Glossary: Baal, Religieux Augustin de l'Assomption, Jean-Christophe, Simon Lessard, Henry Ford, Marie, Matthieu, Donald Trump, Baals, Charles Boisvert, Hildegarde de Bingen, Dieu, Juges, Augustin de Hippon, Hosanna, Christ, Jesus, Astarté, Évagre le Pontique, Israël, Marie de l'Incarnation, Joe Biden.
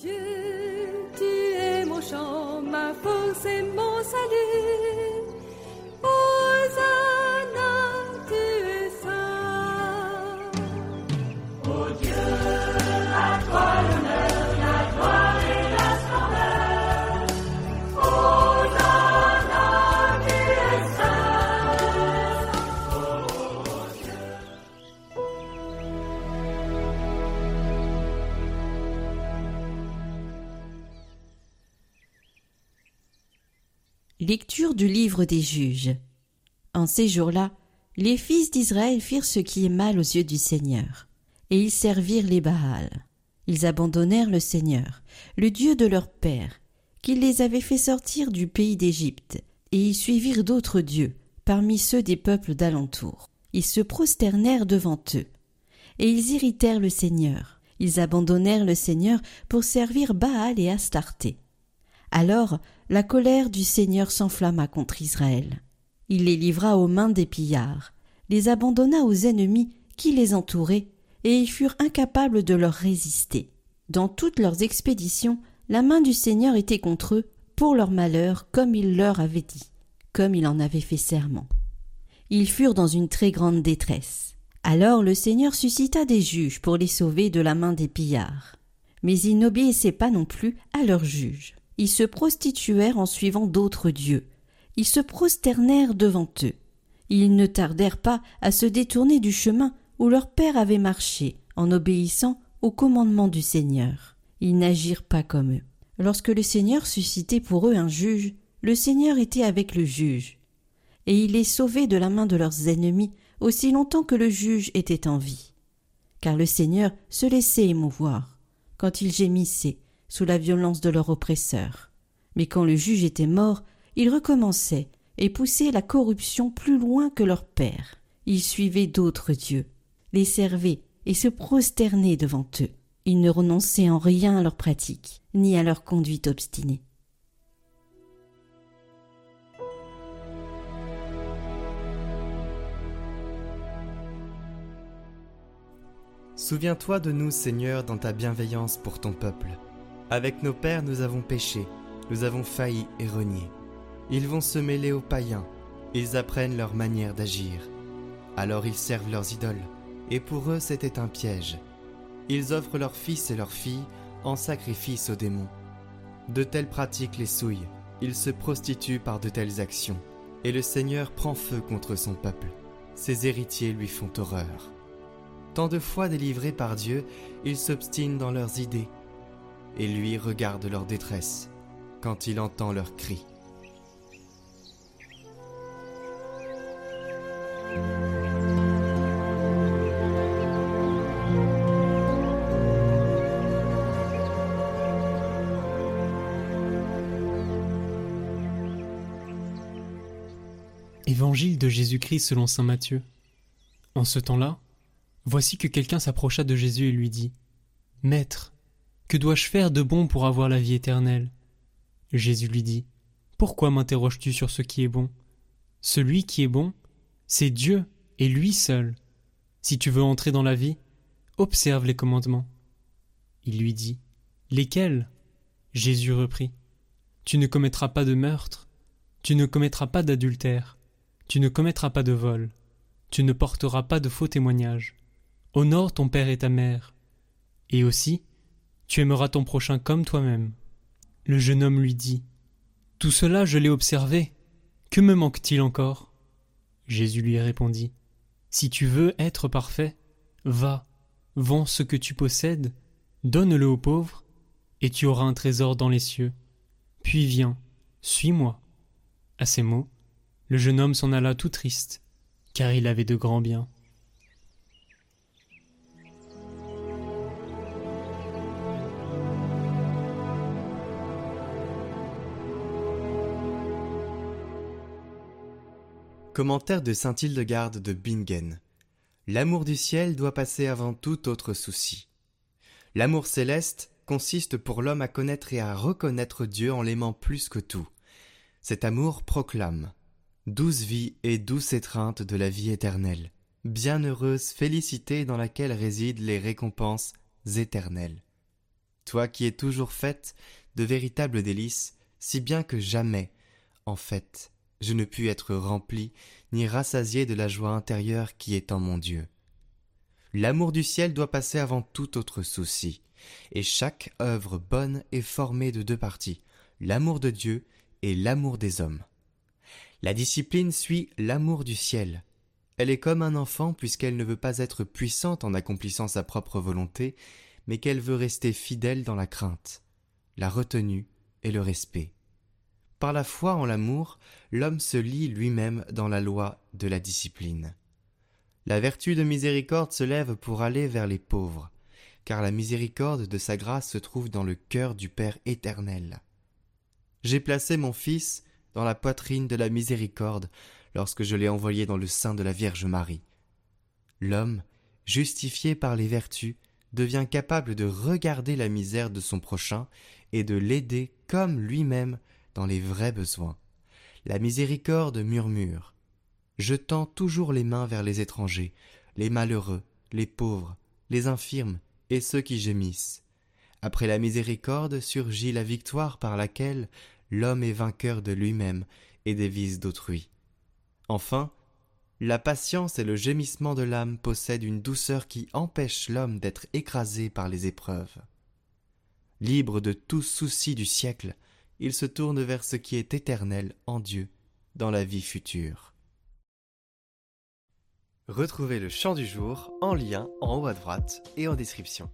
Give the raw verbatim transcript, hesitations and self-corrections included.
Dieu, tu es mon chant, ma force et mon salut. Hosanna, tu es saint. Oh Dieu, à toi l'honneur, la gloire et la splendeur. Hosanna, tu es saint. Oh, oh Dieu. Lecture du livre des Juges. En ces jours-là, les fils d'Israël firent ce qui est mal aux yeux du Seigneur, et ils servirent les Baals. Ils abandonnèrent le Seigneur, le Dieu de leur père, qui les avait fait sortir du pays d'Égypte, et ils suivirent d'autres dieux, parmi ceux des peuples d'alentour. Ils se prosternèrent devant eux, et ils irritèrent le Seigneur. Ils abandonnèrent le Seigneur pour servir Baal et Astarté. Alors la colère du Seigneur s'enflamma contre Israël. Il les livra aux mains des pillards, les abandonna aux ennemis qui les entouraient, et ils furent incapables de leur résister. Dans toutes leurs expéditions, la main du Seigneur était contre eux, pour leur malheur, comme il leur avait dit, comme il en avait fait serment. Ils furent dans une très grande détresse. Alors le Seigneur suscita des juges pour les sauver de la main des pillards. Mais ils n'obéissaient pas non plus à leurs juges. Ils se prostituèrent en suivant d'autres dieux. Ils se prosternèrent devant eux. Ils ne tardèrent pas à se détourner du chemin où leur père avait marché, en obéissant au commandement du Seigneur. Ils n'agirent pas comme eux. Lorsque le Seigneur suscitait pour eux un juge, le Seigneur était avec le juge, et il les sauvait de la main de leurs ennemis aussi longtemps que le juge était en vie. Car le Seigneur se laissait émouvoir quand ils gémissaient sous la violence de leur oppresseur. Mais quand le juge était mort, ils recommençaient et poussaient la corruption plus loin que leur père. Ils suivaient d'autres dieux, les servaient et se prosternaient devant eux. Ils ne renonçaient en rien à leurs pratiques, ni à leur conduite obstinée. Souviens-toi de nous, Seigneur, dans ta bienveillance pour ton peuple. Avec nos pères, nous avons péché, nous avons failli et renié. Ils vont se mêler aux païens, ils apprennent leur manière d'agir. Alors ils servent leurs idoles, et pour eux c'était un piège. Ils offrent leurs fils et leurs filles en sacrifice aux démons. De telles pratiques les souillent, ils se prostituent par de telles actions, et le Seigneur prend feu contre son peuple. Ses héritiers lui font horreur. Tant de fois délivrés par Dieu, ils s'obstinent dans leurs idées, et lui regarde leur détresse quand il entend leurs cris. Évangile de Jésus-Christ selon saint Matthieu. En ce temps-là, voici que quelqu'un s'approcha de Jésus et lui dit : « Maître, que dois-je faire de bon pour avoir la vie éternelle ? » Jésus lui dit : « Pourquoi m'interroges-tu sur ce qui est bon ? Celui qui est bon, c'est Dieu et lui seul. Si tu veux entrer dans la vie, observe les commandements. » Il lui dit : « Lesquels ? » Jésus reprit : « Tu ne commettras pas de meurtre, tu ne commettras pas d'adultère. Tu ne commettras pas de vol, tu ne porteras pas de faux témoignages. Honore ton père et ta mère, et aussi, tu aimeras ton prochain comme toi-même. » Le jeune homme lui dit : « Tout cela je l'ai observé, que me manque-t-il encore ? » Jésus lui répondit : « Si tu veux être parfait, va, vends ce que tu possèdes, donne-le aux pauvres, et tu auras un trésor dans les cieux. Puis viens, suis-moi. » À ces mots, le jeune homme s'en alla tout triste, car il avait de grands biens. Commentaire de saint Hildegarde de Bingen. L'amour du ciel doit passer avant tout autre souci. L'amour céleste consiste pour l'homme à connaître et à reconnaître Dieu en l'aimant plus que tout. Cet amour proclame douce vie et douce étreinte de la vie éternelle, bienheureuse félicité dans laquelle résident les récompenses éternelles. toi qui es toujours faite de véritables délices, si bien que jamais, en fait, je ne pus être rempli ni rassasié de la joie intérieure qui est en mon Dieu. L'amour du ciel doit passer avant tout autre souci, et chaque œuvre bonne est formée de deux parties, l'amour de Dieu et l'amour des hommes. La discipline suit l'amour du ciel. Elle est comme un enfant puisqu'elle ne veut pas être puissante en accomplissant sa propre volonté, mais qu'elle veut rester fidèle dans la crainte, la retenue et le respect. Par la foi en l'amour, l'homme se lie lui-même dans la loi de la discipline. La vertu de miséricorde se lève pour aller vers les pauvres, car la miséricorde de sa grâce se trouve dans le cœur du Père éternel. J'ai placé mon Fils dans la poitrine de la miséricorde lorsque je l'ai envoyé dans le sein de la Vierge Marie. L'homme, justifié par les vertus, devient capable de regarder la misère de son prochain et de l'aider comme lui-même dans les vrais besoins. La miséricorde murmure, jetant toujours les mains vers les étrangers, les malheureux, les pauvres, les infirmes et ceux qui gémissent. Après la miséricorde surgit la victoire par laquelle l'homme est vainqueur de lui-même et des vices d'autrui. Enfin, la patience et le gémissement de l'âme possèdent une douceur qui empêche l'homme d'être écrasé par les épreuves. Libre de tout souci du siècle, il se tourne vers ce qui est éternel en Dieu dans la vie future. Retrouvez le chant du jour en lien en haut à droite et en description.